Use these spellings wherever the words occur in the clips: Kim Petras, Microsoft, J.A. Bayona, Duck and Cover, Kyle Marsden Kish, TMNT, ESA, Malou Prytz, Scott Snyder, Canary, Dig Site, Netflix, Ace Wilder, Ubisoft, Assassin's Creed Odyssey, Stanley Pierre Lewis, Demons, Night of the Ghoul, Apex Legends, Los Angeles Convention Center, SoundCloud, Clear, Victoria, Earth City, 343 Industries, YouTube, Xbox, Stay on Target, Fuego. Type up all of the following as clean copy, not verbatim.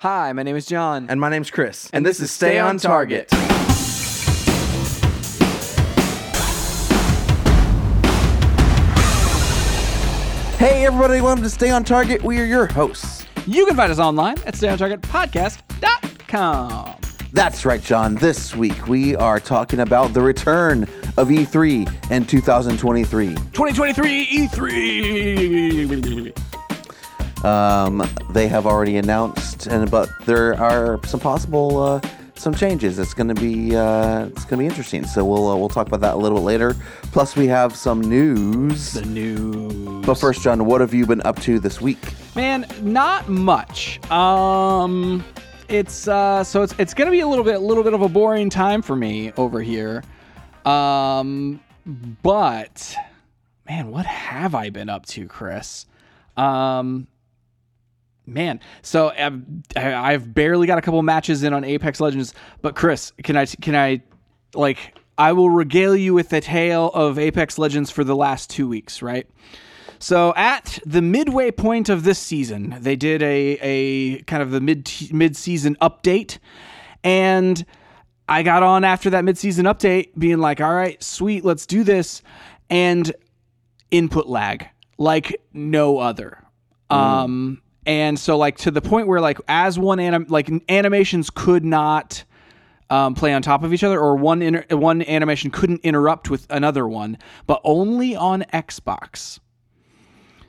Hi, my name is John. And my name's Chris. And this is Stay on Target. Hey, everybody. Welcome to Stay on Target. We are your hosts. You can find us online at stayontargetpodcast.com. That's right, John. This week, we are talking about the return of E3 in 2023. 2023 E3! They have already announced, but there are some possible some changes. It's gonna be interesting. So we'll talk about that a little bit later. Plus, we have some news. The news. But first, John, what have you been up to this week? Man, not much. It's gonna be a little bit of a boring time for me over here. But man, what have I been up to, Chris? Man, so I've barely got a couple matches in on Apex Legends, but Chris, I will regale you with the tale of Apex Legends for the last 2 weeks, right? So at the midway point of this season, they did a kind of the mid-season update, and I got on after that mid-season update being like, all right, sweet, let's do this, and input lag like no other. And so, like, to the point where, like, as one animations could not play on top of each other, or one animation couldn't interrupt with another one, but only on Xbox.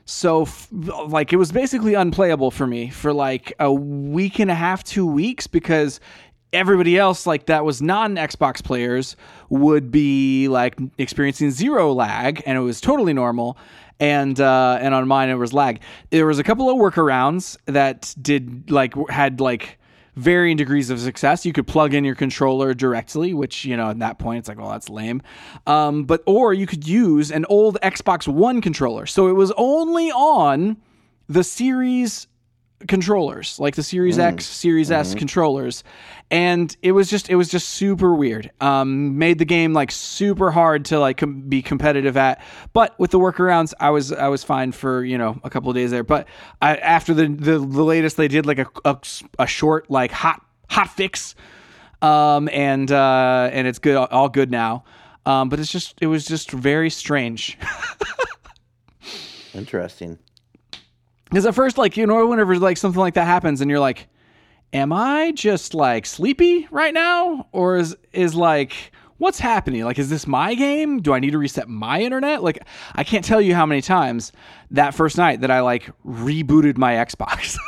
So, it was basically unplayable for me for, like, a week and a half, 2 weeks, because everybody else, like, that was non-Xbox players would be, like, experiencing zero lag, and it was totally normal. And on mine, it was lag. There was a couple of workarounds that had varying degrees of success. You could plug in your controller directly, which, you know, at that point, it's like, well, that's lame. Or you could use an old Xbox One controller. So it was only on the Series controllers, like the Series X, Series S controllers. And it was just super weird. Made the game like super hard to like be competitive at, but with the workarounds, I was fine for, you know, a couple of days there. But after the latest, they did like a short, like hot fix. And it's good. All good now. But it was just very strange. Interesting. Because at first, like, you know, whenever, like, something like that happens and you're like, am I just, like, sleepy right now? Or is like, what's happening? Like, is this my game? Do I need to reset my internet? Like, I can't tell you how many times that first night that I, like, rebooted my Xbox.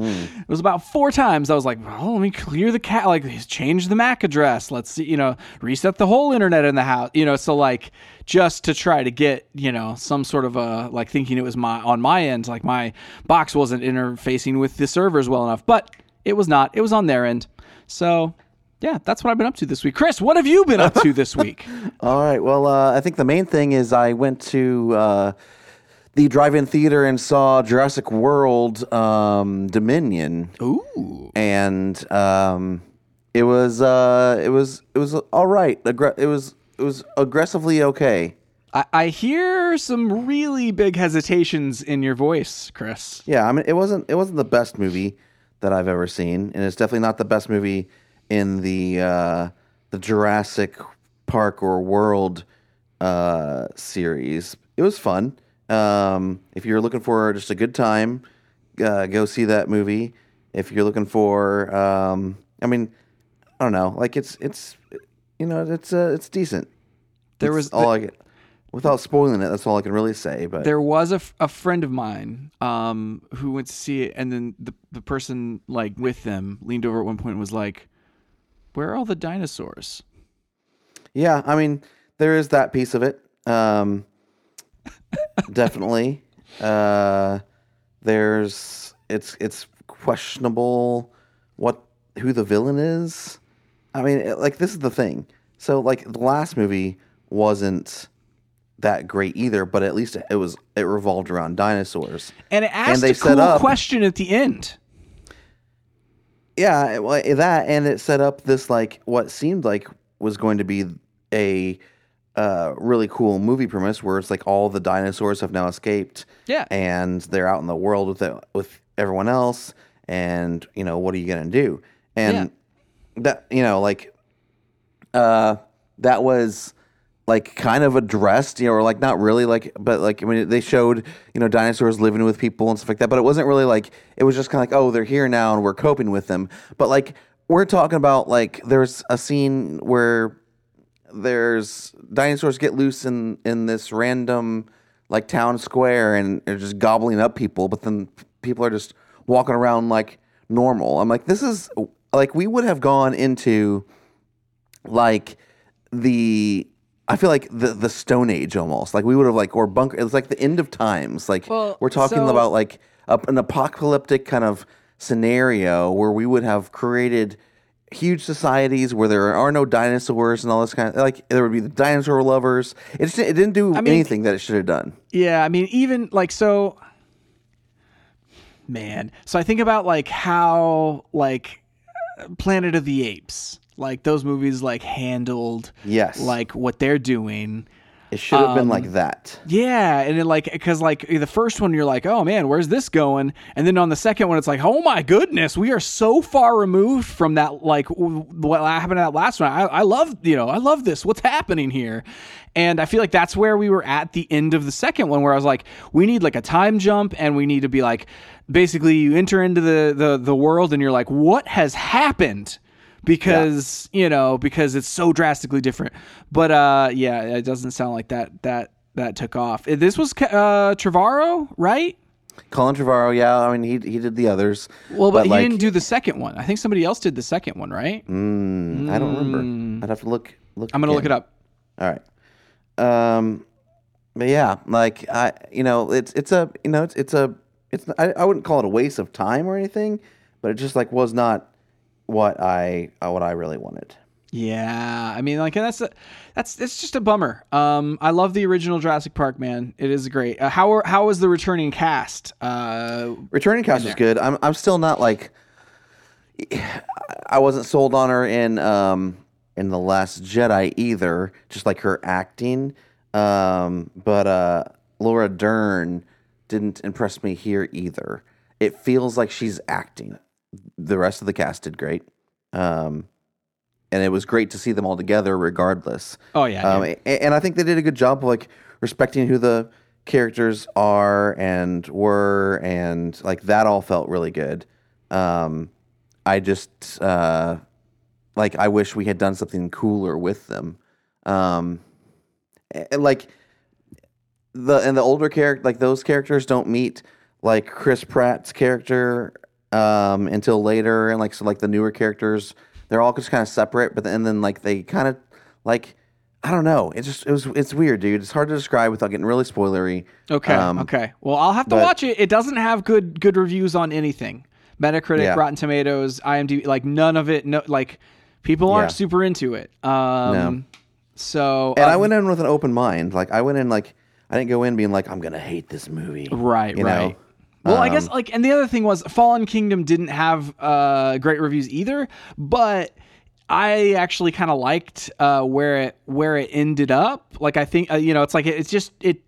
It was about 4 times I was like, well, let me clear the cat, like, change the MAC address. Let's see, you know, reset the whole internet in the house, you know, so, like, just to try to get, you know, some sort of a, like, thinking it was on my end, like my box wasn't interfacing with the servers well enough, but it was not. It was on their end. So, yeah, that's what I've been up to this week. Chris, what have you been up to this week? All right. Well, I think the main thing is I went to the drive-in theater and saw Jurassic World Dominion. Ooh. And it was all right. It was aggressively okay. I hear some really big hesitations in your voice, Chris. Yeah, I mean, it wasn't the best movie that I've ever seen, and it's definitely not the best movie in the Jurassic Park or World series. It was fun. If you're looking for just a good time, go see that movie. If you're looking for, I don't know, like it's. You know, it's decent. There was all I could, without spoiling it. That's all I can really say. But there was a friend of mine who went to see it, and then the person like with them leaned over at one point and was like, "Where are all the dinosaurs?" Yeah, I mean, there is that piece of it. Definitely, it's questionable who the villain is. I mean, like, this is the thing. So, like, the last movie wasn't that great either, but at least it revolved around dinosaurs. And it asked a cool question at the end. Yeah, that, and it set up this, like, what seemed like was going to be a really cool movie premise where it's like all the dinosaurs have now escaped. Yeah. And they're out in the world with everyone else. and, you know, what are you going to do? And that, you know, like, that was, like, kind of addressed, you know, or, like, not really, like, but, like, I mean, they showed, you know, dinosaurs living with people and stuff like that, but it wasn't really, like, it was just kind of like, oh, they're here now and we're coping with them. But, like, we're talking about, like, there's a scene where there's dinosaurs get loose in this random, like, town square, and they're just gobbling up people, but then people are just walking around like normal. I'm like, this is, like, we would have gone into, like, the, I feel like the Stone Age almost. Like, we would have, like, or bunker, it was like the end of times. Like, well, we're talking about, like, an apocalyptic kind of scenario where we would have created huge societies where there are no dinosaurs and all this kind of, like, there would be the dinosaur lovers. It didn't do anything that it should have done. Yeah, I mean, even, like, so, man. So I think about, like, how, like, Planet of the Apes, like, those movies, like, handled, like, what they're doing. It should have been like that. Yeah, and it, like, because, like, the first one, you're like, oh, man, where's this going? And then on the second one, it's like, oh, my goodness, we are so far removed from that, like, what happened to that last one. I love, you know, I love this. What's happening here? And I feel like that's where we were at the end of the second one, where I was like, we need, like, a time jump, and we need to be, like, basically you enter into the world, and you're like, what has happened? Because, you know, because it's so drastically different. But, yeah, it doesn't sound like that took off. This was Trevorrow, right? Colin Trevorrow, yeah. I mean, he did the others. Well, but he, like, didn't do the second one. I think somebody else did the second one, right? I don't remember. I'd have to look I'm going to look it up. All right. But, yeah, like, I, you know, it's a, you know, it's a, it's, I wouldn't call it a waste of time or anything, but it just, like, was not what I really wanted. Yeah, I mean, like, that's it's just a bummer. I love the original Jurassic Park, man. It is great. How was the returning cast? Returning cast was good. I'm still not, like, I wasn't sold on her in The Last Jedi either. Just, like, her acting, but Laura Dern didn't impress me here either. It feels like she's acting. The rest of the cast did great. And it was great to see them all together regardless. Oh, yeah. And I think they did a good job of, like, respecting who the characters are and were, and, like, that all felt really good. I just, like, I wish we had done something cooler with them. And, like, the older character, like, those characters don't meet, like, Chris Pratt's character until later, and, like, so, like, the newer characters, they're all just kind of separate, but then like they kind of, like, I don't know, it's weird, dude. It's hard to describe without getting really spoilery. Okay well, I'll have to watch it. It doesn't have good reviews on anything. Metacritic, Rotten Tomatoes, IMDb, like, none of it. No, like, people aren't super into it. No. So, and I went in with an open mind. Like, I went in, like, I didn't go in being like, I'm gonna hate this movie, right. Well, I guess, like, and the other thing was Fallen Kingdom didn't have great reviews either, but I actually kind of liked where it ended up. Like, I think, you know, it's like, it's just, it,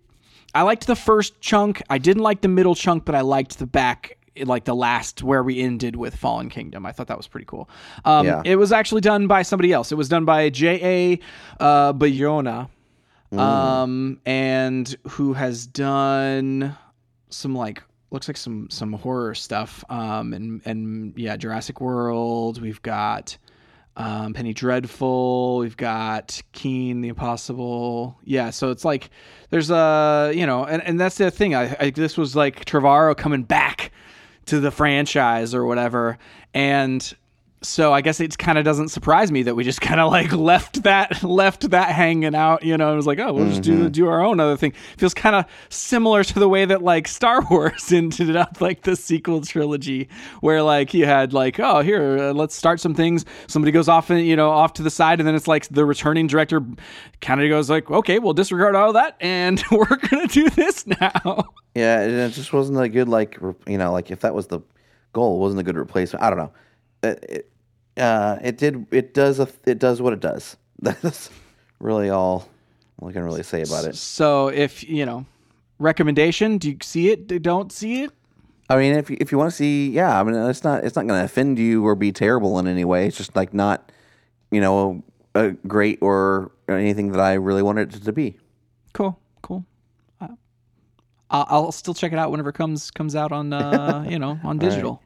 I liked the first chunk. I didn't like the middle chunk, but I liked the back, like, the last, where we ended with Fallen Kingdom. I thought that was pretty cool. It was actually done by somebody else. It was done by J.A. Bayona, and who has done some, like, looks like some horror stuff. And yeah, Jurassic World. We've got Penny Dreadful. We've got Keen, The Impossible. Yeah, so it's like there's a, you know, and that's the thing. I this was like Trevorrow coming back to the franchise or whatever. And so I guess it kind of doesn't surprise me that we just kind of, like, left that hanging out, you know. It was like, oh, we'll just do our own other thing. Feels kind of similar to the way that, like, Star Wars ended up, like, the sequel trilogy, where, like, you had, like, oh, here, let's start some things. Somebody goes off and, you know, off to the side, and then it's like the returning director kind of goes like, okay, we'll disregard all that, and we're gonna do this now. Yeah, and it just wasn't a good, like, you know, like, if that was the goal, it wasn't a good replacement. I don't know. It does what it does. That's really all I can really say about it. So, if, you know, recommendation, do you see it? Don't see it? I mean, if you want to see, yeah, I mean, it's not going to offend you or be terrible in any way. It's just like not, you know, a great or anything that I really wanted it to be. Cool. I'll still check it out whenever it comes out on, you know, on digital. All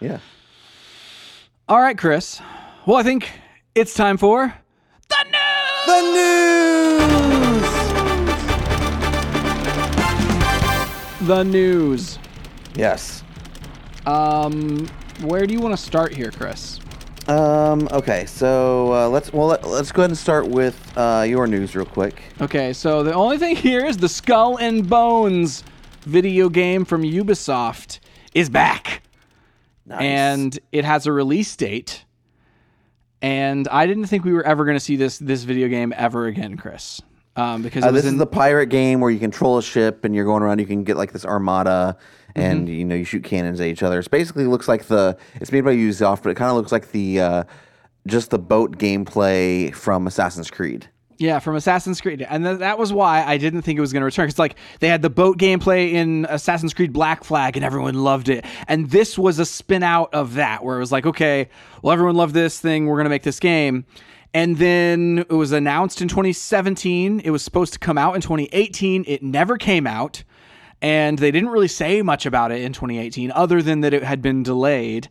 right. Yeah. All right, Chris. Well, I think it's time for the news. The news. Yes. Where do you want to start here, Chris? Okay. So let's go ahead and start with your news real quick. Okay. So the only thing here is the Skull and Bones video game from Ubisoft is back. Nice. And it has a release date. And I didn't think we were ever going to see this video game ever again, Chris. Because it was this is the pirate game where you control a ship and you're going around. You can get like this armada, and you know you shoot cannons at each other. It's basically looks like it's made by Ubisoft, but it kind of looks like just the boat gameplay from Assassin's Creed. Yeah, from Assassin's Creed. And that was why I didn't think it was going to return. Because, like, they had the boat gameplay in Assassin's Creed Black Flag, and everyone loved it. And this was a spin-out of that, where it was like, okay, well, everyone loved this thing. We're going to make this game. And then it was announced in 2017. It was supposed to come out in 2018. It never came out. And they didn't really say much about it in 2018, other than that it had been delayed.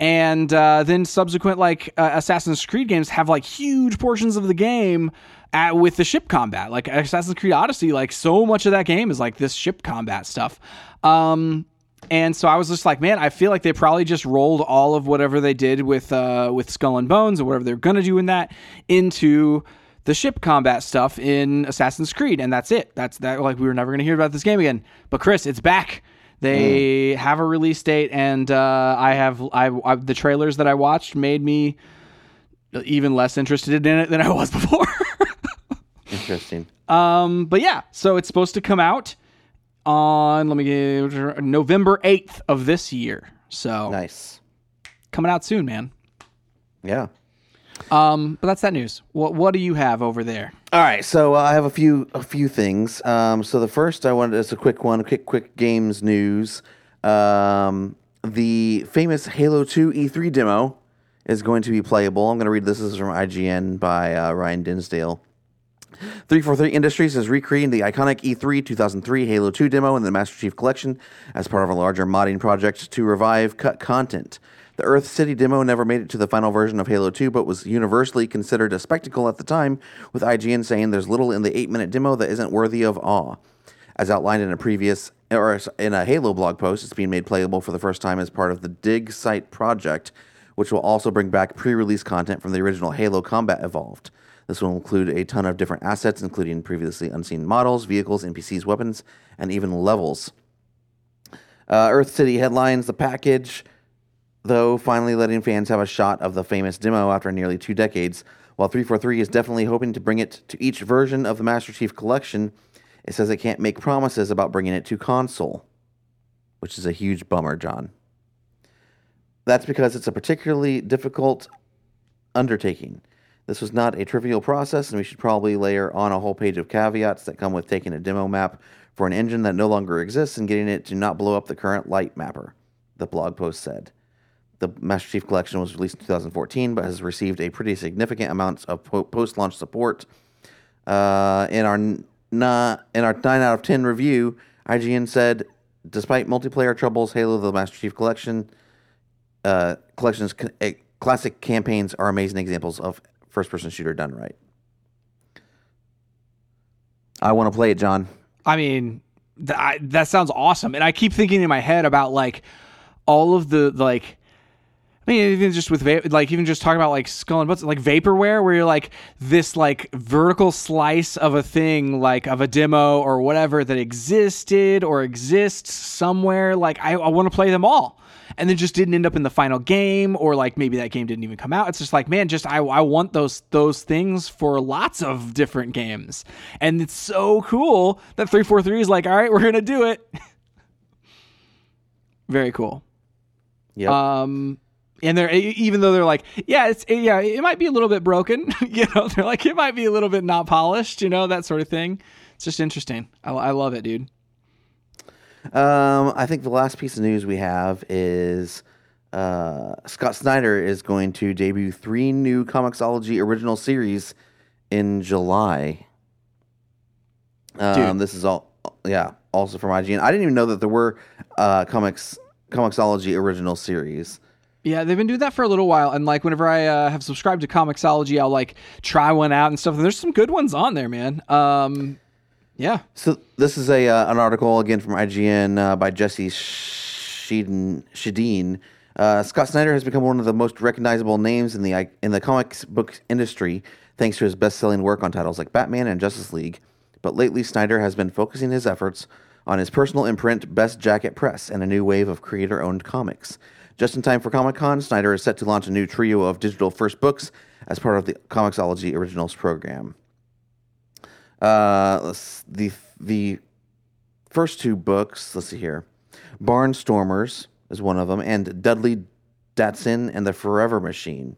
And then subsequent, like, Assassin's Creed games have, like, huge portions of the game with the ship combat. Like Assassin's Creed Odyssey, like so much of that game is like this ship combat stuff. And so I was just like, man, I feel like they probably just rolled all of whatever they did with Skull and Bones or whatever they're going to do in that into the ship combat stuff in Assassin's Creed. And that's it. That's that. Like, we were never going to hear about this game again, but Chris, it's back. They have a release date. And, the trailers that I watched made me even less interested in it than I was before. Interesting. But yeah, so it's supposed to come out on November 8th of this year. So nice, coming out soon, man. Yeah. But that's that news. What do you have over there? All right, so I have a few things. So the first I wanted is a quick one, quick games news. The famous Halo 2 E3 demo is going to be playable. I'm going to read this is from IGN by Ryan Dinsdale. 343 Industries is recreating the iconic E3 2003 Halo 2 demo in the Master Chief Collection as part of a larger modding project to revive cut content. The Earth City demo never made it to the final version of Halo 2, but was universally considered a spectacle at the time, with IGN saying there's little in the 8-minute demo that isn't worthy of awe. As outlined in a Halo blog post, it's being made playable for the first time as part of the Dig Site project, which will also bring back pre-release content from the original Halo Combat Evolved. This will include a ton of different assets, including previously unseen models, vehicles, NPCs, weapons, and even levels. Earth City headlines the package, though finally letting fans have a shot of the famous demo after nearly 2 decades. While 343 is definitely hoping to bring it to each version of the Master Chief Collection, it says it can't make promises about bringing it to console, which is a huge bummer, John. That's because it's a particularly difficult undertaking. This was not a trivial process, and we should probably layer on a whole page of caveats that come with taking a demo map for an engine that no longer exists and getting it to not blow up the current light mapper, the blog post said. The Master Chief Collection was released in 2014, but has received a pretty significant amount of post-launch support. In our 9 out of 10 review, IGN said, despite multiplayer troubles, Halo the Master Chief Collection classic campaigns are amazing examples of first-person shooter done right. I want to play it, John. I mean, that sounds awesome. And I keep thinking in my head about, like, all of the, like... I mean, even just with, talking about, like, Skull and Bones, like, vaporware, where you're, like, this, like, vertical slice of a thing, like, of a demo or whatever that existed or exists somewhere. Like, I want to play them all. And then just didn't end up in the final game, or like maybe that game didn't even come out. It's just like, man, just I want those things for lots of different games. And it's so cool that 343 is like, all right, we're going to do it. Very cool. Yeah. And they're, even though they're like, it might be a little bit broken, you know, they're like, it might be a little bit not polished, you know, that sort of thing. It's just interesting. I love it, dude. I think the last piece of news we have is Scott Snyder is going to debut 3 new Comixology original series in July. This is all, also from IGN. I didn't even know that there were Comixology original series. Yeah, they've been doing that for a little while, and like whenever I have subscribed to Comixology, I'll like try one out and stuff. And there's some good ones on there, man. Yeah. So this is a an article again from IGN by Jesse Shedin. Scott Snyder has become one of the most recognizable names in the comics book industry thanks to his best-selling work on titles like Batman and Justice League. But lately, Snyder has been focusing his efforts on his personal imprint, Best Jacket Press, and a new wave of creator-owned comics. Just in time for Comic-Con, Snyder is set to launch a new trio of digital first books as part of the Comixology Originals program. The first 2 books, let's see here, Barnstormers is one of them, and Dudley Datsun and the Forever Machine.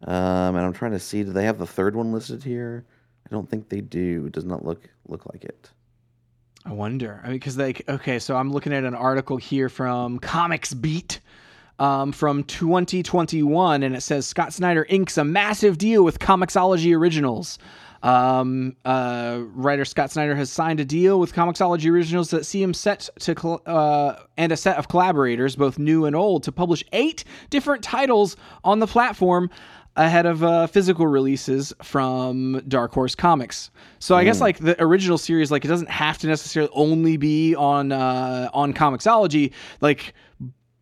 And I'm trying to see, do they have the third one listed here? I don't think they do. It does not look like it. I wonder. I mean, because so I'm looking at an article here from Comics Beat. From 2021, and it says Scott Snyder inks a massive deal with Comixology Originals. Writer Scott Snyder has signed a deal with Comixology Originals that see him set to and a set of collaborators, both new and old, to publish 8 different titles on the platform ahead of physical releases from Dark Horse Comics. So I guess like the original series, like it doesn't have to necessarily only be on Comixology, like.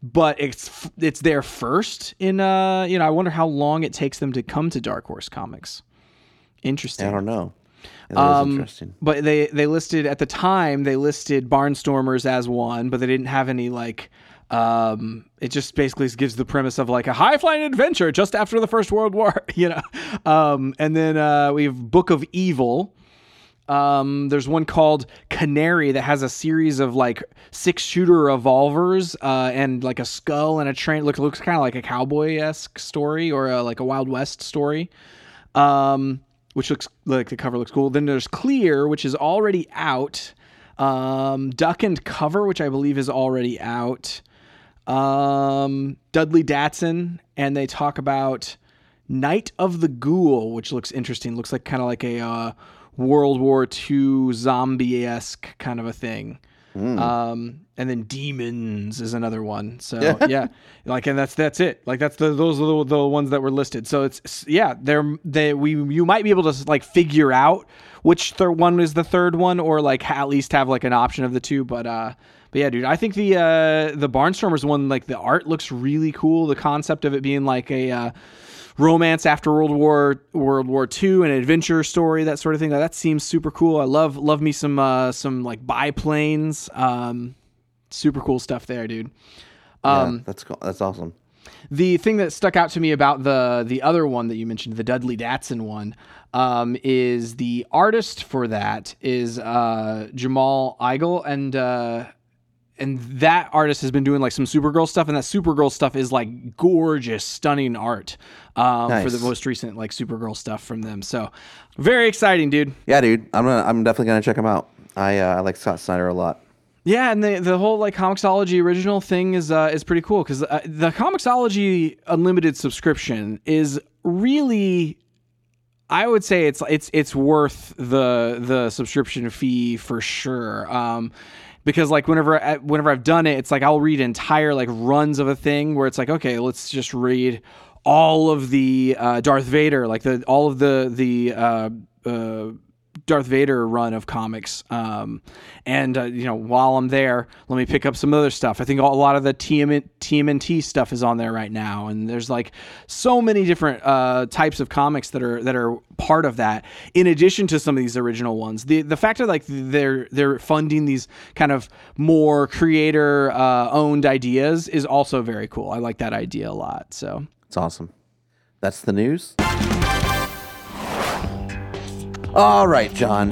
But it's there first in, I wonder how long it takes them to come to Dark Horse Comics. Interesting. I don't know. That was interesting. But they listed, at the time, Barnstormers as one, but they didn't have any, like, it just basically gives the premise of, like, a high-flying adventure just after the First World War, you know? And then we have Book of Evil. There's one called Canary that has a series of like 6-shooter revolvers and like a skull and a train. Looks kind of like a cowboy-esque story or like a Wild West story, which looks like the cover looks cool. Then there's Clear, which is already out. Duck and Cover, which I believe is already out. Dudley Datsun, and they talk about Night of the Ghoul, which looks interesting. Looks like kind of like a World War II zombie-esque kind of a thing. And then Demons is another one. So yeah, like, and that's it. Like those are the ones that were listed. So it's, yeah, you might be able to like figure out which one is the third one, or like at least have like an option of the two. But yeah, dude, I think the Barnstormers one, like the art looks really cool. The concept of it being like a, romance after World War II, an adventure story, that sort of thing. That seems super cool. I love me some like biplanes. Super cool stuff there, dude. Yeah, that's cool. That's awesome. The thing that stuck out to me about the other one that you mentioned, the Dudley Datsun one, is the artist for that is Jamal Igle, and that artist has been doing like some Supergirl stuff, and that Supergirl stuff is like gorgeous, stunning art nice. For the most recent like Supergirl stuff from them. So very exciting, dude. Yeah, dude, I'm definitely gonna check them out. I like Scott Snyder a lot. Yeah, and the whole like Comixology original thing is pretty cool because the Comixology Unlimited subscription is really. I would say it's worth the subscription fee for sure. Because like whenever I've done it, it's like I'll read entire like runs of a thing where it's like, okay, let's just read all of the Darth Vader, like all of the Darth Vader run of comics. While I'm there, let me pick up some other stuff. I think a lot of the TMNT stuff is on there right now. And there's like so many different types of comics that are part of that. In addition to some of these original ones, the fact that like they're funding these kind of more creator owned ideas is also very cool. I like that idea a lot. So it's awesome. That's the news. All right, John.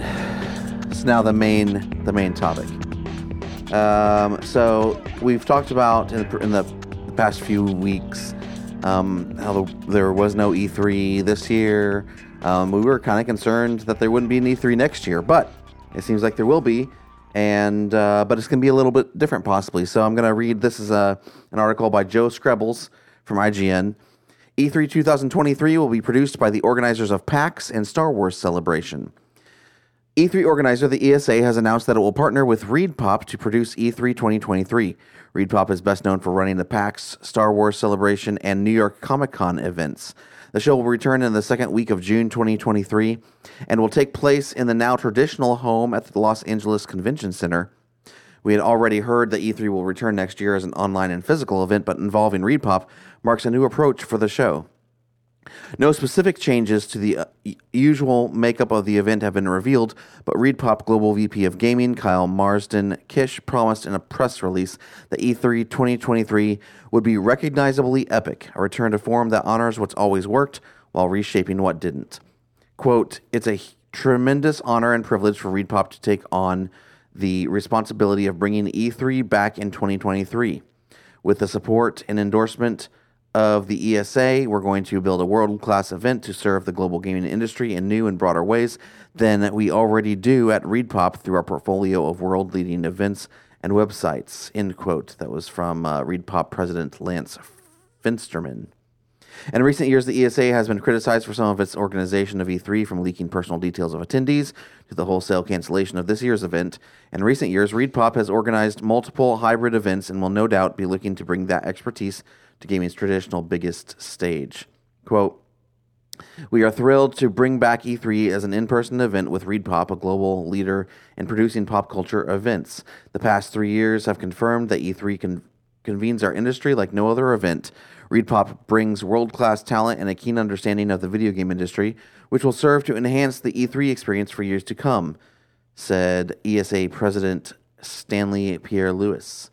It's now the main topic. So we've talked about in the past few weeks how there was no E3 this year. We were kind of concerned that there wouldn't be an E3 next year, but it seems like there will be. and but it's going to be a little bit different possibly. So I'm going to read, this is an article by Joe Screbbles from IGN. E3 2023 will be produced by the organizers of PAX and Star Wars Celebration. E3 organizer, the ESA, has announced that it will partner with ReedPop to produce E3 2023. ReedPop is best known for running the PAX, Star Wars Celebration, and New York Comic-Con events. The show will return in the second week of June 2023 and will take place in the now traditional home at the Los Angeles Convention Center. We had already heard that E3 will return next year as an online and physical event, but involving ReedPop marks a new approach for the show. No specific changes to the usual makeup of the event have been revealed, but ReedPop Global VP of Gaming Kyle Marsden Kish promised in a press release that E3 2023 would be recognizably epic, a return to form that honors what's always worked while reshaping what didn't. Quote, "It's a tremendous honor and privilege for ReedPop to take on the responsibility of bringing E3 back in 2023. With the support and endorsement of the ESA, we're going to build a world-class event to serve the global gaming industry in new and broader ways than we already do at ReedPop through our portfolio of world-leading events and websites," end quote. That was from ReedPop president Lance Finsterman. In recent years, the ESA has been criticized for some of its organization of E3, from leaking personal details of attendees to the wholesale cancellation of this year's event. In recent years, ReedPop has organized multiple hybrid events and will no doubt be looking to bring that expertise to gaming's traditional biggest stage. Quote, "We are thrilled to bring back E3 as an in-person event with ReedPop, a global leader in producing pop culture events. The past 3 years have confirmed that E3 convenes our industry like no other event. ReedPop brings world-class talent and a keen understanding of the video game industry, which will serve to enhance the E3 experience for years to come," said ESA President Stanley Pierre Lewis.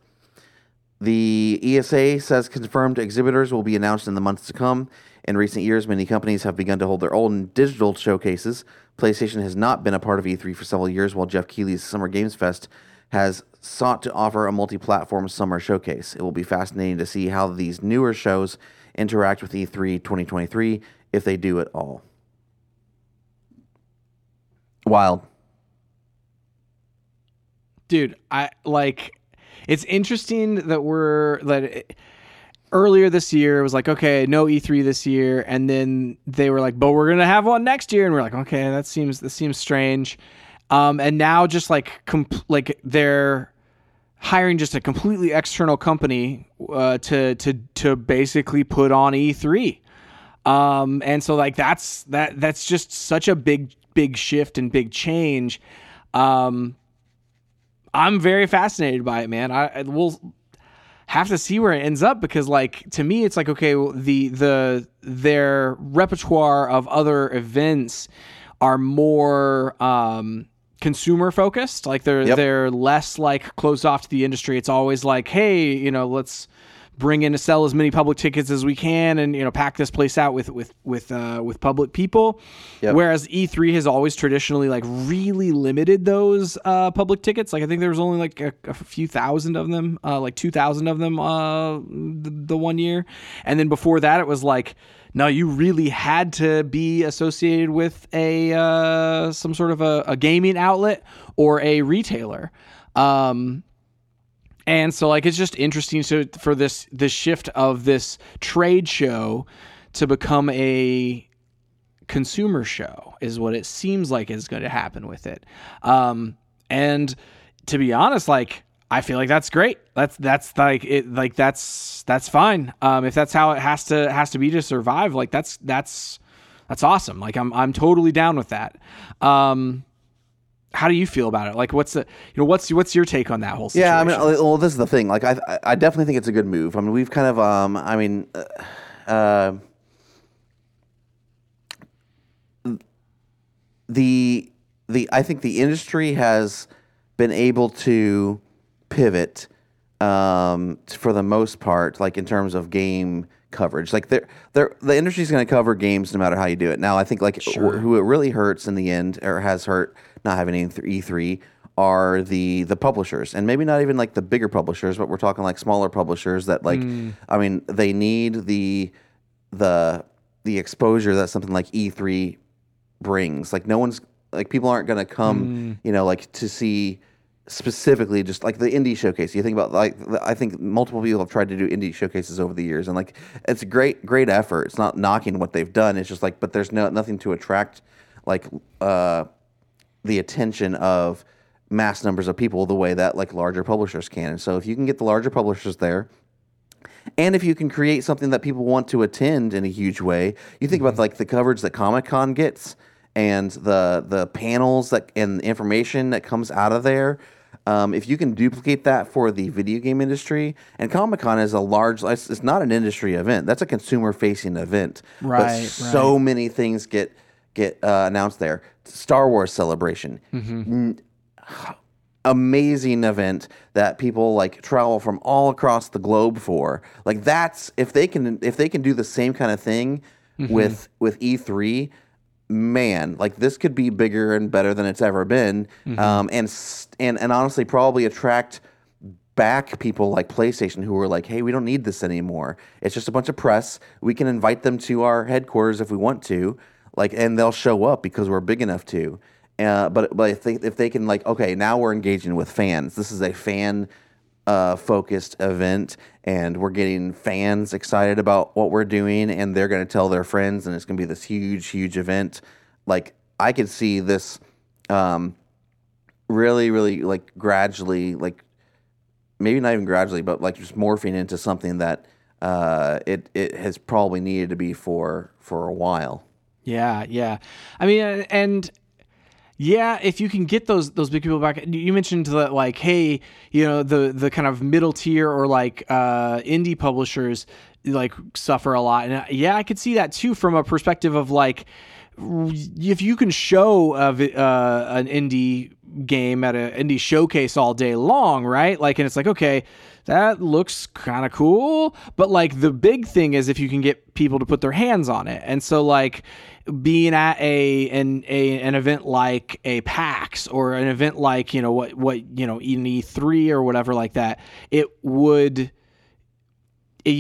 The ESA says confirmed exhibitors will be announced in the months to come. In recent years, many companies have begun to hold their own digital showcases. PlayStation has not been a part of E3 for several years, while Jeff Keighley's Summer Games Fest has sought to offer a multi-platform summer showcase. It will be fascinating to see how these newer shows interact with E3 2023, if they do at all. Wild. Dude, it's interesting that earlier this year it was like, okay, no E3 this year, and then they were like, but we're going to have one next year, and we're like, okay, that seems strange. And now just they're hiring just a completely external company to basically put on E3. And so that's just such a big shift and big change. I'm very fascinated by it, man. I will have to see where it ends up, because to me it's like, okay, well, their repertoire of other events are more consumer focused. They're less closed off to the industry. It's always like, hey, let's bring in to sell as many public tickets as we can, and pack this place out with public people. Yep. Whereas E3 has always traditionally really limited those public tickets. I think there was only a few thousand of them, 2,000 of them the one year, and then before that it was no, you really had to be associated with a some sort of a gaming outlet or a retailer. And so it's just interesting for this shift of this trade show to become a consumer show is what it seems like is going to happen with it. And to be honest, I feel like that's great. That's fine. If that's how it has to be to survive, that's awesome. I'm totally down with that. How do you feel about it? What's the, what's your take on that whole situation? Yeah, this is the thing. I definitely think it's a good move. We've kind of, I think the industry has been able to pivot, for the most part, in terms of game coverage. The industry's going to cover games no matter how you do it. Now, I think sure. Who it really hurts in the end, or has hurt not having E3, are the publishers, and maybe not even the bigger publishers, but we're talking smaller publishers that they need the exposure that something like E3 brings. No one's people aren't going to come to see specifically just like the indie showcase. You think about like I think multiple people have tried to do indie showcases over the years, and like it's a great effort. It's not knocking what they've done. It's just like, but there's nothing to attract like the attention of mass numbers of people the way that like larger publishers can. And so if you can get the larger publishers there, and if you can create something that people want to attend in a huge way, you think about like the coverage that Comic-Con gets and the panels that and the information that comes out of there. If you can duplicate that for the video game industry, and Comic-Con is a large, it's not an industry event. That's a consumer-facing event. Right. But so many things get announced there. Star Wars Celebration. Mm-hmm. Amazing event that people like travel from all across the globe for. Like that's if they can do the same kind of thing with E3, man, like this could be bigger and better than it's ever been. Mm-hmm. And honestly probably attract back people like PlayStation who are like, hey, we don't need this anymore. It's just a bunch of press. We can invite them to our headquarters if we want to. Like, and they'll show up because we're big enough to. But if they can, like, okay, now we're engaging with fans. This is a fan-focused event, and we're getting fans excited about what we're doing, and they're going to tell their friends, and it's going to be this huge, huge event. Like, I could see this really, really, like, gradually, like, maybe not even gradually, but, like, just morphing into something that it has probably needed to be for a while. Yeah. I mean, and... yeah, if you can get those big people back. You mentioned that, like, hey, you know, the kind of middle tier or like indie publishers like suffer a lot, and yeah, I could see that too from a perspective of like if you can show an indie game at an indie showcase all day long, right? Like, and it's like, okay, that looks kind of cool, but like the big thing is if you can get people to put their hands on it, and so like. Being at an event like a PAX or an event like, you know, what you know, E3 or whatever like that, you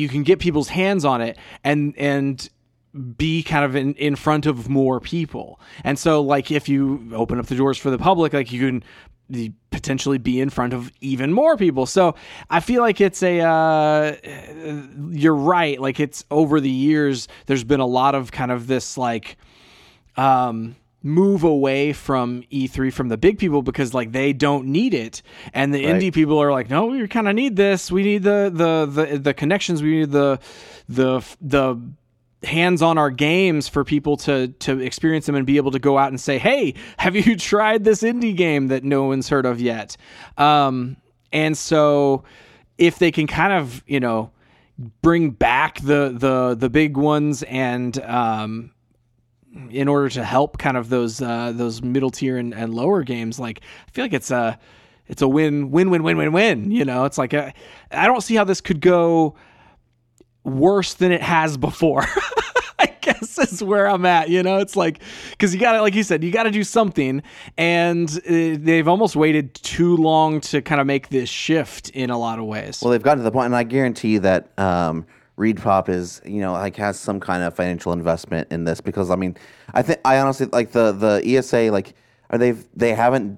can get people's hands on it and be kind of in front of more people. And so like if you open up the doors for the public, like you can potentially be in front of even more people. So I feel like it's you're right. Like it's over the years, there's been a lot of kind of this like, move away from E3 from the big people because like they don't need it. And the indie people are like, no, we kind of need this. We need the connections. We need the hands on our games for people to experience them and be able to go out and say, hey, have you tried this indie game that no one's heard of yet? And so if they can kind of, you know, bring back the big ones and, in order to help kind of those middle tier and lower games, like I feel like it's a win, you know, it's like, I don't see how this could go worse than it has before. I guess is where I'm at, you know. It's like, because you gotta, like you said, you gotta do something, and they've almost waited too long to kind of make this shift in a lot of ways. Well, they've gotten to the point, and I guarantee that ReedPop is, you know, like has some kind of financial investment in this, because I mean, I honestly like the ESA, like, are they haven't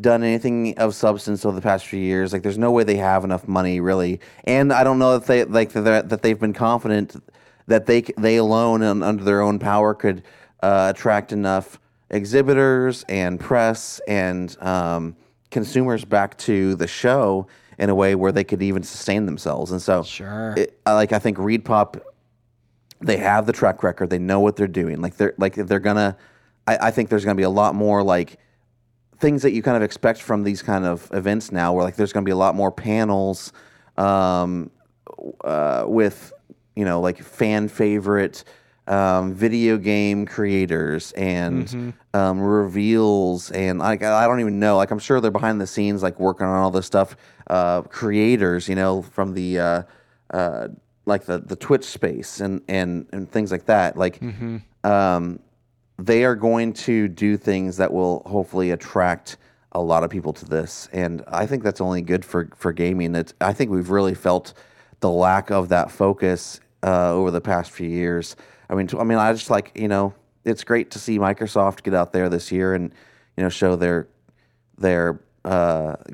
done anything of substance over the past few years. Like, there's no way they have enough money, really. And I don't know that they like that they've been confident that they alone and under their own power could attract enough exhibitors and press and consumers back to the show in a way where they could even sustain themselves. And so, sure, I think ReedPop, they have the track record. They know what they're doing. Like they're gonna. I think there's gonna be a lot more like. Things that you kind of expect from these kind of events now, where like there's going to be a lot more panels with, you know, like fan favorite video game creators and reveals, and like I don't even know, like I'm sure they're behind the scenes like working on all this stuff. Creators, you know, from the like the Twitch space and things like that, like. They are going to do things that will hopefully attract a lot of people to this. And I think that's only good for gaming. I think we've really felt the lack of that focus over the past few years. I mean, I just like, you know, it's great to see Microsoft get out there this year and, you know, show their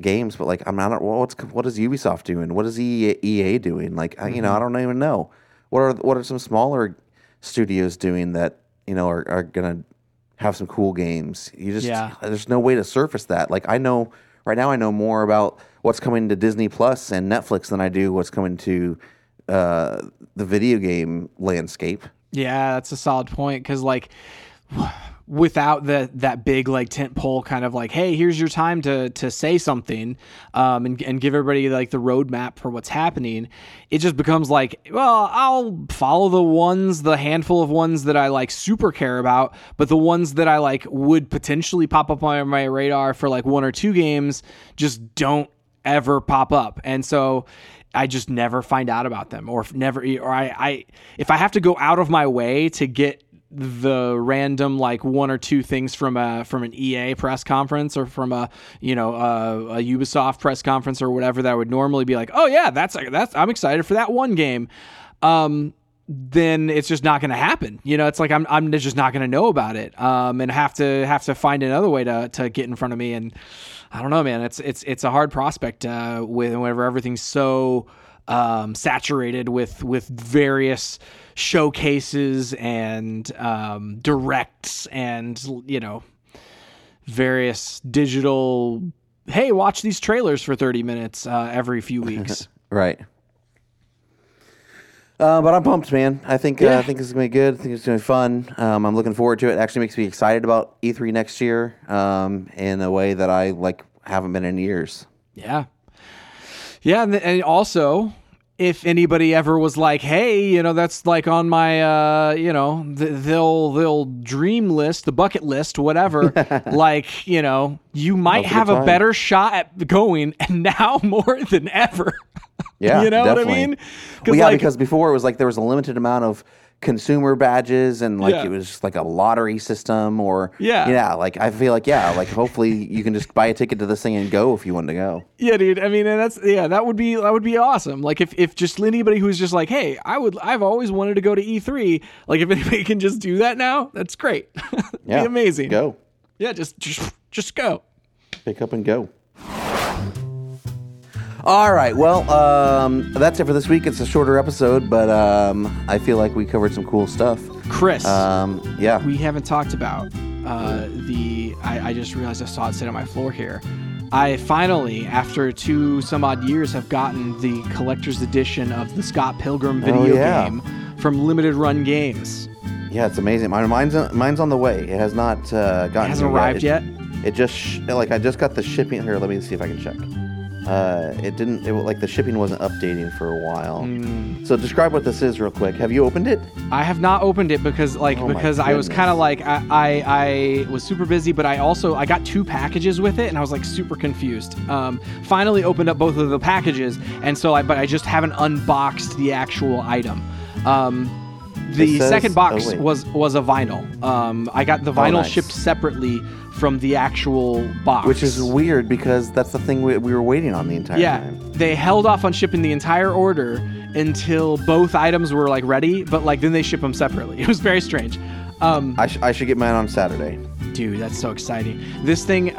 games, but like what is Ubisoft doing? What is EA doing? Like I, you know, I don't even know. What are some smaller studios doing that you know are gonna have some cool games? There's no way to surface that. Like I know right now, I know more about what's coming to Disney Plus and Netflix than I do what's coming to the video game landscape. Yeah, that's a solid point because like. Without that big like tent pole kind of like, hey, here's your time to say something, and give everybody like the roadmap for what's happening. It just becomes like, well, I'll follow the handful of ones that I like super care about, but the ones that I like would potentially pop up on my radar for like one or two games just don't ever pop up. And so I just never find out about them if I have to go out of my way to get the random like one or two things from an EA press conference or from a Ubisoft press conference or whatever that would normally be like, oh yeah, that's I'm excited for that one game, then it's just not going to happen. You know, it's like I'm just not going to know about it, and have to find another way to get in front of me. And I don't know, man, it's a hard prospect whenever everything's so saturated with various showcases and directs and, you know, various digital, hey, watch these trailers for 30 minutes every few weeks. Right. But I'm pumped, man. I think it's going to be good. I think it's going to be fun. I'm looking forward to it. It actually makes me excited about E3 next year in a way that I, like, haven't been in years. Yeah. Yeah, and also, if anybody ever was like, hey, you know, that's like on my, you know, they'll dream list, the bucket list, whatever, like, you know, you might have a better shot at going and now more than ever. Yeah, you know definitely. What I mean? Well, yeah, like, because before it was like there was a limited amount of consumer badges and like it was just like a lottery system or like I feel like hopefully you can just buy a ticket to this thing and go if you want to go. Yeah, dude, I mean, and that's that would be awesome. Like if just anybody who's just like, hey, I've always wanted to go to E3, like if anybody can just do that now, that's great. Yeah, be amazing. Go. Yeah, just go. Pick up and go. All right, well, that's it for this week. It's a shorter episode, but I feel like we covered some cool stuff. Chris, we haven't talked about I just realized I saw it sit on my floor here. I finally, after 2 some odd years, have gotten the collector's edition of the Scott Pilgrim video game from Limited Run Games. Yeah, it's amazing. Mine's on the way. It has not gotten. It hasn't arrived yet. It just I just got the shipping here. Let me see if I can check. The shipping wasn't updating for a while. So describe what this is real quick. Have you opened it? I have not opened it because I was kind of like, I was super busy, but I got 2 packages with it and I was like super confused. Finally opened up both of the packages. And so I just haven't unboxed the actual item. Second box was a vinyl. I got the vinyl shipped separately from the actual box, which is weird because that's the thing we were waiting on the entire time. They held off on shipping the entire order until both items were like ready, but like then they ship them separately. It was very strange. I should get mine on Saturday. Dude, that's so exciting. This thing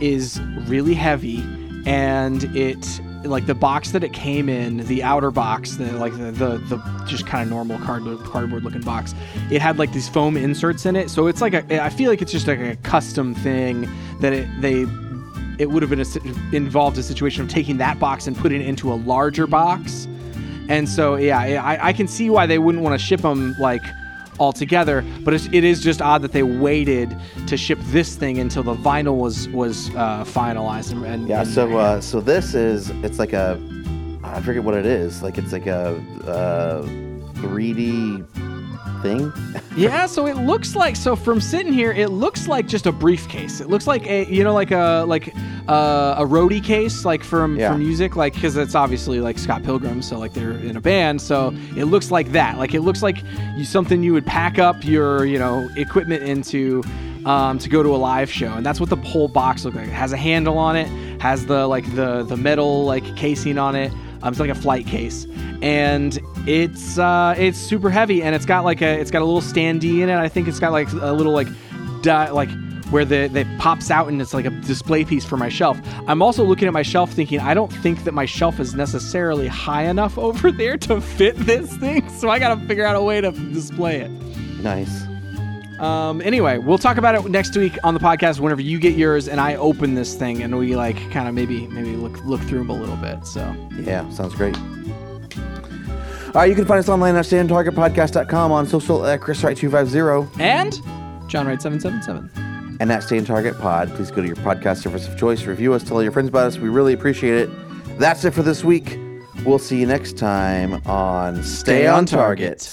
is really heavy, and it like the box that it came in, the outer box, the just kind of normal cardboard looking box, it had like these foam inserts in it, so it's like I feel like it's just like a custom thing that it would have been involved a situation of taking that box and putting it into a larger box. And so I can see why they wouldn't want to ship them like all together, but it is just odd that they waited to ship this thing until the vinyl was finalized. So this is I forget what it is. Like it's like a 3D thing. Yeah. So it looks like from sitting here, it looks like just a briefcase. It looks like a roadie case like for music, like because it's obviously like Scott Pilgrim, so like they're in a band, so it looks like that. Like it looks like something you would pack up your equipment into to go to a live show, and that's what the whole box looked like. It has a handle on it, has the like the metal like casing on it. It's like a flight case, and it's super heavy, and it's got a little standee in it. I think it's got like a little like where they pops out and it's like a display piece for my shelf. I'm also looking at my shelf thinking, I don't think that my shelf is necessarily high enough over there to fit this thing, so I gotta figure out a way to display it. Nice. Anyway, we'll talk about it next week on the podcast whenever you get yours and I open this thing and we like kind of maybe look through them a little bit. So yeah, sounds great. All right, you can find us online at stayontargetpodcast.com, on social at ChrisWright250 and JohnWright777. And at Stay on Target Pod, please go to your podcast service of choice, review us, tell all your friends about us. We really appreciate it. That's it for this week. We'll see you next time on Stay on Target.